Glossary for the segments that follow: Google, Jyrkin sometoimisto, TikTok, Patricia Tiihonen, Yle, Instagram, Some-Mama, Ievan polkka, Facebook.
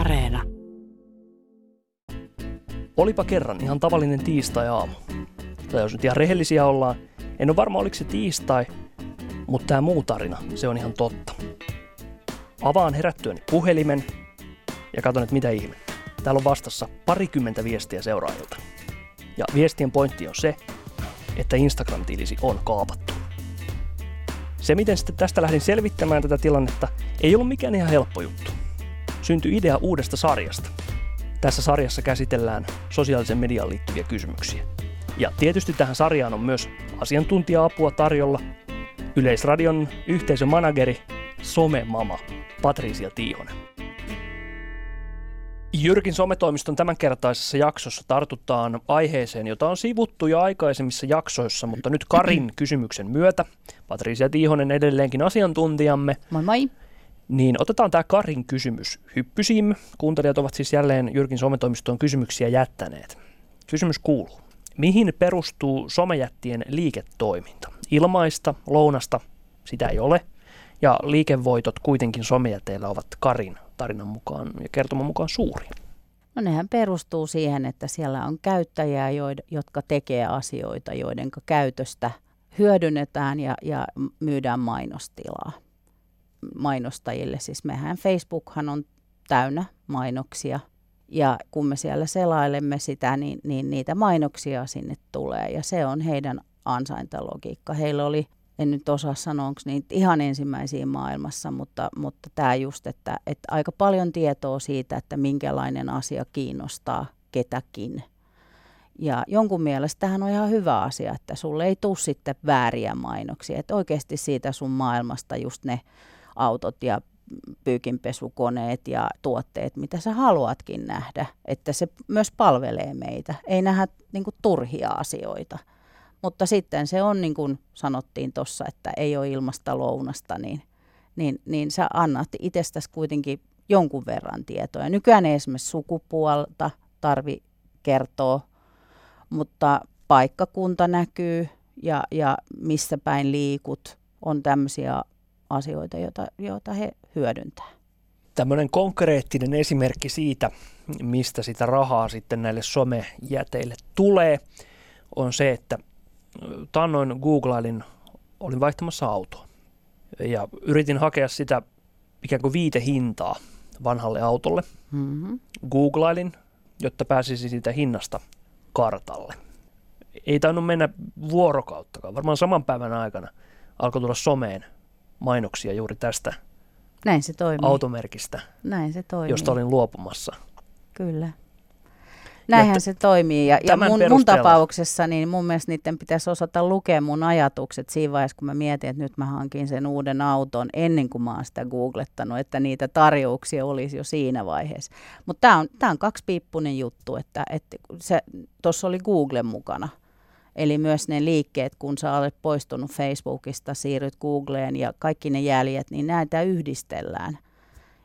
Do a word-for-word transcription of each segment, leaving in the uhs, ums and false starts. Areena. Olipa kerran ihan tavallinen tiistai-aamu. Tai jos nyt ihan rehellisiä ollaan, en ole varma oliko se tiistai, mutta tämä muu tarina, se on ihan totta. Avaan herättyäni puhelimen ja katson, että mitä ihme. Täällä on vastassa parikymmentä viestiä seuraajilta. Ja viestien pointti on se, että Instagram-tilisi on kaapattu. Se, miten sitten tästä lähdin selvittämään tätä tilannetta, ei ollut mikään ihan helppo juttu. Syntyi idea uudesta sarjasta. Tässä sarjassa käsitellään sosiaalisen mediaan liittyviä kysymyksiä. Ja tietysti tähän sarjaan on myös asiantuntija-apua tarjolla. Yleisradion yhteisömanageri, somemama Patricia Tiihonen. Jyrkin sometoimiston tämänkertaisessa jaksossa tartutaan aiheeseen, jota on sivuttu jo aikaisemmissa jaksoissa, mutta nyt Karin kysymyksen myötä, Patricia Tiihonen edelleenkin asiantuntijamme, moi moi. Niin otetaan tämä Karin kysymys hyppysiin. Kuuntelijat ovat siis jälleen Jyrkin sometoimistoon kysymyksiä jättäneet. Kysymys kuuluu, mihin perustuu somejättien liiketoiminta? Ilmaista, lounasta, sitä ei ole, ja liikevoitot kuitenkin somejäteillä ovat Karin tarinan mukaan ja kertoman mukaan suuri. No nehän perustuu siihen, että siellä on käyttäjiä, jotka tekee asioita, joiden käytöstä hyödynnetään ja, ja myydään mainostilaa mainostajille. Siis mehän Facebookhan on täynnä mainoksia ja kun me siellä selailemme sitä, niin, niin niitä mainoksia sinne tulee ja se on heidän ansaintalogiikka. Heillä oli, en nyt osaa sanoa, onko niitä ihan ensimmäisiä maailmassa, mutta, mutta tämä just, että, että aika paljon tietoa siitä, että minkälainen asia kiinnostaa ketäkin. Ja jonkun mielestä tämähän on ihan hyvä asia, että sulle ei tule sitten vääriä mainoksia. Että oikeasti siitä sun maailmasta just ne autot ja pyykinpesukoneet ja tuotteet, mitä sä haluatkin nähdä. Että se myös palvelee meitä. Ei nähdä niin kuin turhia asioita. Mutta sitten se on, niin kuin sanottiin tuossa, että ei ole ilmasta lounasta, niin, niin, niin sä annat itsestäsi kuitenkin jonkun verran tietoa. Nykyään ei esimerkiksi sukupuolta tarvi kertoa, mutta paikkakunta näkyy ja, ja missä päin liikut on tämmöisiä asioita, joita, joita he hyödyntää. Tämmöinen konkreettinen esimerkki siitä, mistä sitä rahaa sitten näille somejäteille tulee, on se, että tannoin googlailin, olin vaihtamassa autoa ja yritin hakea sitä ikään kuin viitehintaa vanhalle autolle. Mm-hmm. Googlailin, jotta pääsisi siitä hinnasta kartalle. Ei tainnut mennä vuorokauttakaan. Varmaan saman päivän aikana alkoi tulla someen mainoksia juuri tästä Näin se toimii. automerkistä, Näin se toimii. josta olin luopumassa. Kyllä. Näinhän se toimii ja, ja mun, mun tapauksessa niin mun mielestä niiden pitäisi osata lukea mun ajatukset siinä vaiheessa, kun mä mietin, että nyt mä hankin sen uuden auton ennen kuin mä oon sitä googlettanut, että niitä tarjouksia olisi jo siinä vaiheessa. Mutta tää on, tää on kaksipiippunen juttu, että, että se, tossa oli Google mukana. Eli myös ne liikkeet, kun sä olet poistunut Facebookista, siirryt Googleen ja kaikki ne jäljet, niin näitä yhdistellään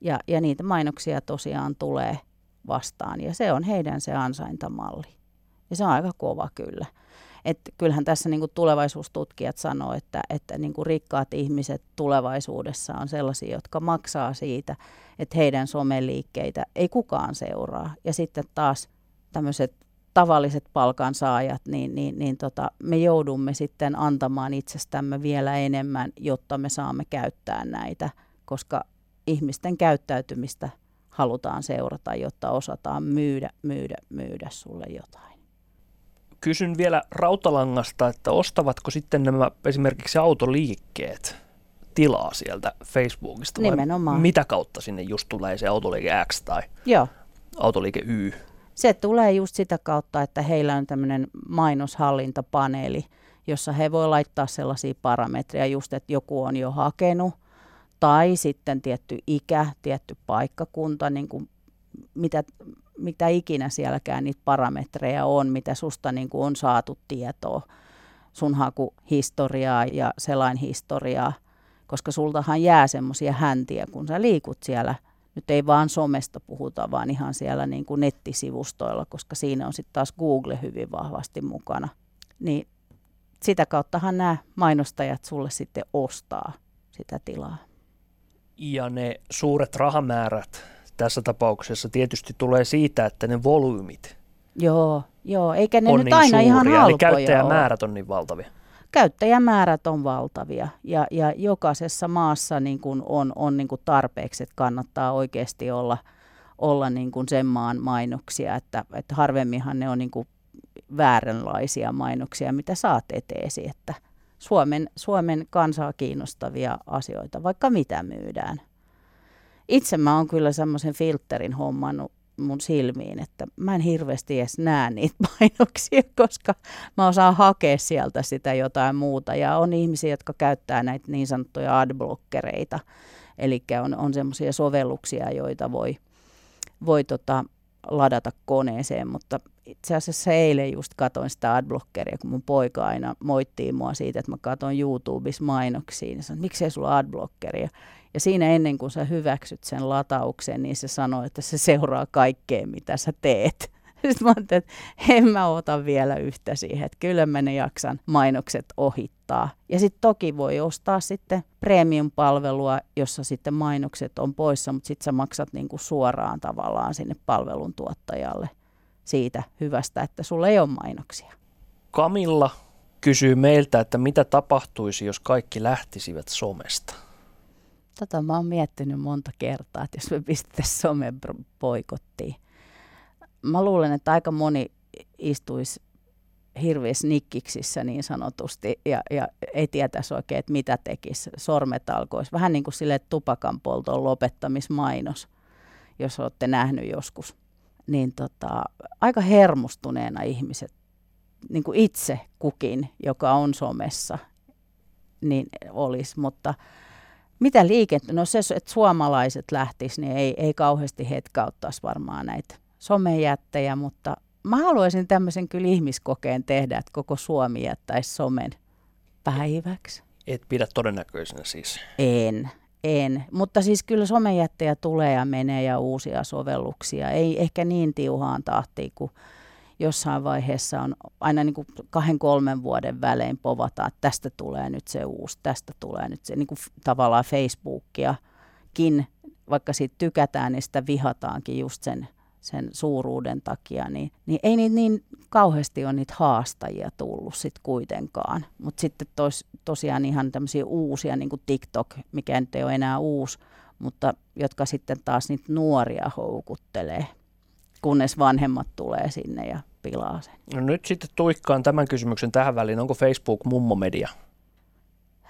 ja, ja niitä mainoksia tosiaan tulee vastaan. Ja se on heidän se ansaintamalli. Ja se on aika kova kyllä. Et kyllähän tässä niinku tulevaisuustutkijat sanoo, että, että niinku rikkaat ihmiset tulevaisuudessa on sellaisia, jotka maksaa siitä, että heidän someliikkeitä ei kukaan seuraa. Ja sitten taas tämmöiset tavalliset palkansaajat, niin, niin, niin tota, me joudumme sitten antamaan itsestämme vielä enemmän, jotta me saamme käyttää näitä, koska ihmisten käyttäytymistä halutaan seurata, jotta osataan myydä, myydä, myydä sulle jotain. Kysyn vielä rautalangasta, että ostavatko sitten nämä esimerkiksi autoliikkeet tilaa sieltä Facebookista? Nimenomaan. Vai mitä kautta sinne just tulee se autoliike X tai Joo. autoliike Y? Se tulee just sitä kautta, että heillä on tämmöinen mainoshallintapaneeli, jossa he voi laittaa sellaisia parametreja just, että joku on jo hakenut. Tai sitten tietty ikä, tietty paikkakunta, niin kuin mitä, mitä ikinä sielläkään niitä parametreja on, mitä susta niin kuin on saatu tietoa, sun hakuhistoriaa ja selain historiaa, koska sultahan jää semmoisia häntiä, kun sä liikut siellä. Nyt ei vaan somesta puhuta, vaan ihan siellä niin kuin nettisivustoilla, koska siinä on sitten taas Google hyvin vahvasti mukana. Niin sitä kauttahan nämä mainostajat sulle sitten ostaa sitä tilaa. Ja ne suuret rahamäärät tässä tapauksessa tietysti tulee siitä, että ne volyymit joo, joo, eikä ne on nyt niin aina suuria, ihan halpoja. Eli käyttäjämäärät on niin valtavia. Käyttäjämäärät on valtavia ja, ja jokaisessa maassa niin kuin on, on niin kuin tarpeeksi, että kannattaa oikeasti olla, olla niin kuin sen maan mainoksia, että, että harvemminhan ne on niin kuin vääränlaisia mainoksia, mitä saat eteesi, että Suomen, Suomen kansaa kiinnostavia asioita, vaikka mitä myydään. Itse mä oon kyllä semmoisen filterin hommannut mun silmiin, että mä en hirveästi edes näe niitä mainoksia, koska mä osaan hakea sieltä sitä jotain muuta. Ja on ihmisiä, jotka käyttää näitä niin sanottuja adblockereita, eli on, on semmoisia sovelluksia, joita voi, voi tota, ladata koneeseen, mutta itse asiassa eilen just katoin sitä adblockeria, kun mun poika aina moittii mua siitä, että mä katoin YouTubessa mainoksiin ja sanoin, että miksei sulla adblockeria. Ja siinä ennen kuin sä hyväksyt sen latauksen, niin se sanoo, että se seuraa kaikkea, mitä sä teet. Sitten mä ajattelin, että en mä ota vielä yhtä siihen, että kyllä mä ne jaksan mainokset ohittaa. Ja sitten toki voi ostaa sitten premium-palvelua, jossa sitten mainokset on poissa, mutta sitten sä maksat niinku suoraan tavallaan sinne palveluntuottajalle siitä hyvästä, että sulla ei ole mainoksia. Kamilla kysyy meiltä, että mitä tapahtuisi, jos kaikki lähtisivät somesta? Tota mä oon miettinyt monta kertaa, että jos me pistettäisiin some boikottiin. Mä luulen, että aika moni istuisi hirveässä nikkiksissä niin sanotusti ja, ja ei tietäisi oikein, että mitä tekisi. Sormet alkoisi. Vähän niin kuin sille tupakan polton lopettamismainos, jos olette nähnyt joskus. Niin tota, aika hermostuneena ihmiset, niin kuin itse kukin, joka on somessa, niin olisi, mutta mitä liikettä? No se, että suomalaiset lähtis, niin ei, ei kauheasti hetkauttaisi varmaan näitä somejättejä, mutta mä haluaisin tämmöisen kyllä ihmiskokeen tehdä, että koko Suomi jättäisi somen päiväksi. Et pidä todennäköisenä siis? En, en. Mutta siis kyllä somejättejä tulee ja menee ja uusia sovelluksia. Ei ehkä niin tiuhaan tahtiin, kun jossain vaiheessa on aina niin kuin kahden kolmen vuoden välein povataan, että tästä tulee nyt se uusi, tästä tulee nyt se niin kuin tavallaan Facebookiakin, vaikka siitä tykätään, niin sitä vihataankin just sen, sen suuruuden takia, niin, niin ei niin, niin kauheasti ole niitä haastajia tullut sitten kuitenkaan. Mutta sitten tos, tosiaan ihan tämmöisiä uusia, niin kuin TikTok, mikä nyt ei ole enää uusi, mutta jotka sitten taas niitä nuoria houkuttelee, kunnes vanhemmat tulee sinne ja pilaa sen. No nyt sitten tuikkaan tämän kysymyksen tähän väliin. Onko Facebook mummomedia?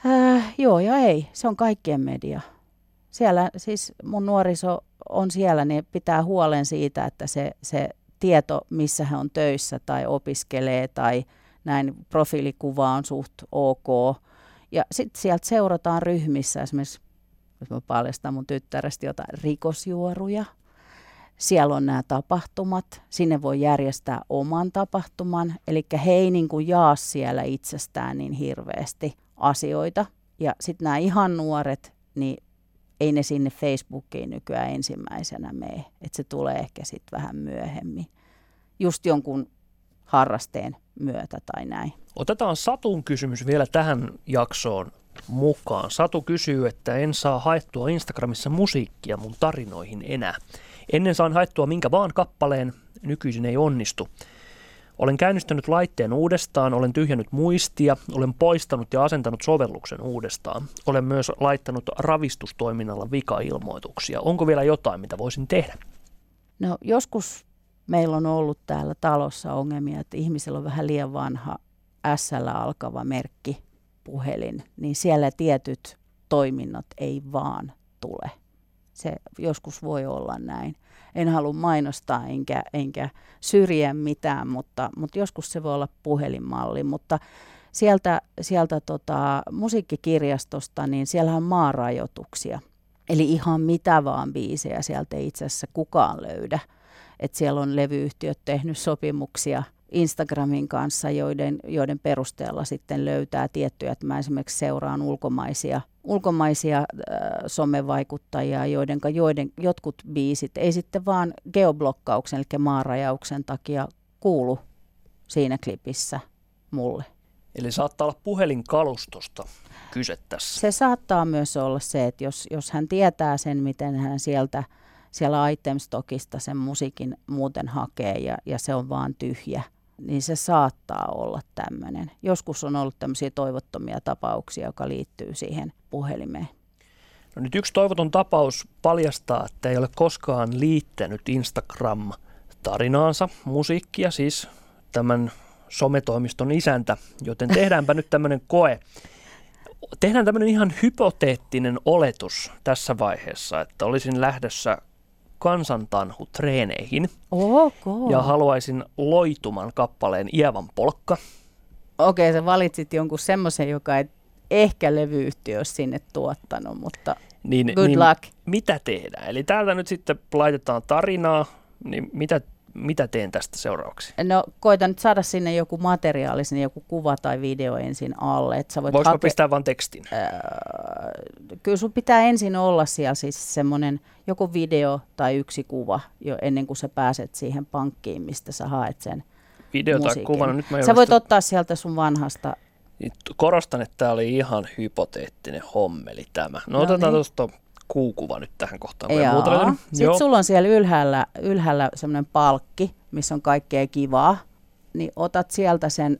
Äh, joo ja ei. Se on kaikkien media. Siellä siis mun nuoriso on siellä, niin pitää huolen siitä, että se, se tieto, missä hän on töissä tai opiskelee tai näin, profiilikuva on suht ok. Ja sitten sieltä seurataan ryhmissä esimerkiksi, jos mä paljastan mun tyttärestä jotain rikosjuoruja. Siellä on nämä tapahtumat, sinne voi järjestää oman tapahtuman, eli he ei niin kuin jaa siellä itsestään niin hirveästi asioita. Ja sitten nämä ihan nuoret, niin ei ne sinne Facebookiin nykyään ensimmäisenä mene, että se tulee ehkä sitten vähän myöhemmin, just jonkun harrasteen myötä tai näin. Otetaan Satun kysymys vielä tähän jaksoon mukaan. Satu kysyy, että en saa haettua Instagramissa musiikkia mun tarinoihin enää. Ennen saan haettua minkä vaan kappaleen, nykyisin ei onnistu. Olen käynnistänyt laitteen uudestaan, olen tyhjännyt muistia, olen poistanut ja asentanut sovelluksen uudestaan. Olen myös laittanut ravistustoiminnalla vikailmoituksia. Onko vielä jotain, mitä voisin tehdä? No joskus meillä on ollut täällä talossa ongelmia, että ihmisellä on vähän liian vanha äs äl alkava merkki puhelin, niin siellä tietyt toiminnot ei vaan tule. Se joskus voi olla näin. En halua mainostaa enkä, enkä syrjiä mitään, mutta, mutta joskus se voi olla puhelinmalli. Mutta sieltä, sieltä tota, musiikkikirjastosta, niin siellä on maarajoituksia. Eli ihan mitä vaan biisejä sieltä ei itse asiassa kukaan löydä. Et siellä on levyyhtiöt tehnyt sopimuksia Instagramin kanssa, joiden, joiden perusteella sitten löytää tiettyjä, että mä esimerkiksi seuraan ulkomaisia, ulkomaisia äh, somevaikuttajia, joidenka joiden, jotkut biisit ei sitten vaan geoblokkauksen, eli maanrajauksen takia kuulu siinä klipissä mulle. Eli saattaa olla puhelinkalustosta kyse tässä. Se saattaa myös olla se, että jos, jos hän tietää sen, miten hän sieltä siellä itemstockista sen musiikin muuten hakee ja, ja se on vaan tyhjä, niin se saattaa olla tämmöinen. Joskus on ollut tämmöisiä toivottomia tapauksia, joka liittyy siihen puhelimeen. No nyt yksi toivoton tapaus paljastaa, että ei ole koskaan liittänyt Instagram-tarinaansa, musiikkia, siis tämän sometoimiston isäntä, joten tehdäänpä nyt tämmöinen koe. Tehdään tämmöinen ihan hypoteettinen oletus tässä vaiheessa, että olisin lähdössä kansantanhutreeneihin okay. ja haluaisin loituman kappaleen Ievan polkka. Okei, okay, sä valitsit jonkun semmoisen, joka ei ehkä levyyhtiö olisi sinne tuottanut, mutta niin, good niin luck. Mitä tehdään? Eli täältä nyt sitten laitetaan tarinaa, niin mitä Mitä teen tästä seuraavaksi? No koitan nyt saada sinne joku materiaali, sinne joku kuva tai video ensin alle. Että voit Voisiko hake- pistää vain tekstin? Öö, kyllä sun pitää ensin olla siellä siis semmoinen joku video tai yksi kuva jo ennen kuin sä pääset siihen pankkiin, mistä sä haet sen video musiikin. Tai kuvan. Nyt mä sä voit sitä... ottaa sieltä sun vanhasta. Korostan, että tämä oli ihan hypoteettinen hommeli tämä. No, no otetaan niin. tuosta... kuukuva nyt tähän kohtaan. Sitten Joo. sulla on siellä ylhäällä, ylhäällä semmoinen palkki, missä on kaikkea kivaa, niin otat sieltä sen,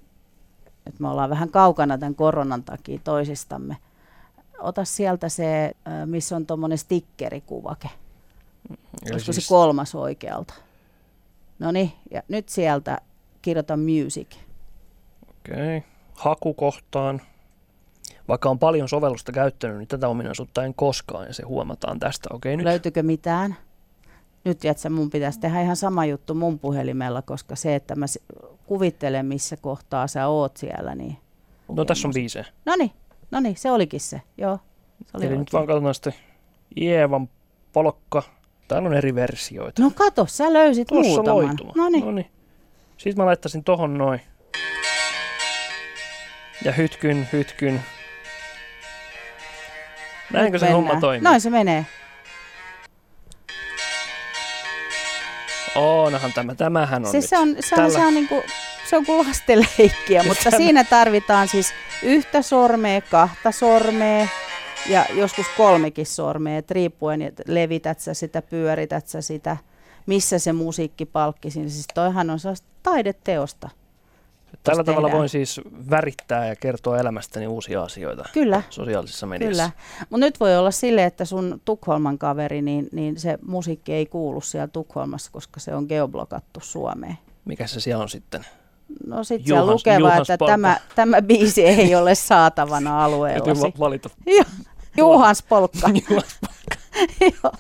että me ollaan vähän kaukana tämän koronan takia toisistamme, ota sieltä se, missä on tuommoinen stickerikuvake. Olisiko siis... se kolmas oikealta? Noniin, ja nyt sieltä kirjoita music. Okei, okay. Hakukohtaan. Vaikka on paljon sovellusta käyttänyt, niin tätä ominaisuutta en koskaan, ja se huomataan tästä. Okei, nyt. Löytyykö mitään? Nyt jätsä, mun pitäisi tehdä ihan sama juttu mun puhelimella, koska se, että mä kuvittelen, missä kohtaa sä oot siellä, niin... No okay, tässä on biisejä. No niin, se olikin se, joo. Se oli Eli oikein. Nyt vaan katsotaan sitten Ievan polkka. Täällä on eri versioita. No kato, sä löysit Tuossa muutaman. No niin. Sitten mä laittaisin tohon noin. Ja hytkyn, hytkyn. Näinkö se homma toimii? Noin se menee. Oonahan tämä, tämähän on siis nyt. Se on, se on, se on, niin kuin, se on kuin lastenleikkiä, mutta tämä... siinä tarvitaan siis yhtä sormea, kahta sormea ja joskus kolmekin sormea. Et riippuen, että levität sä sitä, pyörität sä sitä, missä se musiikkipalkki siinä. Siis toihan on sellaista taideteosta. Tällä tavalla tehdään. Voin siis värittää ja kertoa elämästäni uusia asioita Kyllä. sosiaalisessa mediassa. Kyllä, mutta nyt voi olla silleen, että sun Tukholman kaveri, niin, niin se musiikki ei kuulu siellä Tukholmassa, koska se on geoblokattu Suomeen. Mikä se siellä on sitten? No sitten siellä lukeva, että tämä, tämä biisi ei ole saatavana alueellasi. Täytyy valita. Juhans polkka. Juhans polkka. Joo.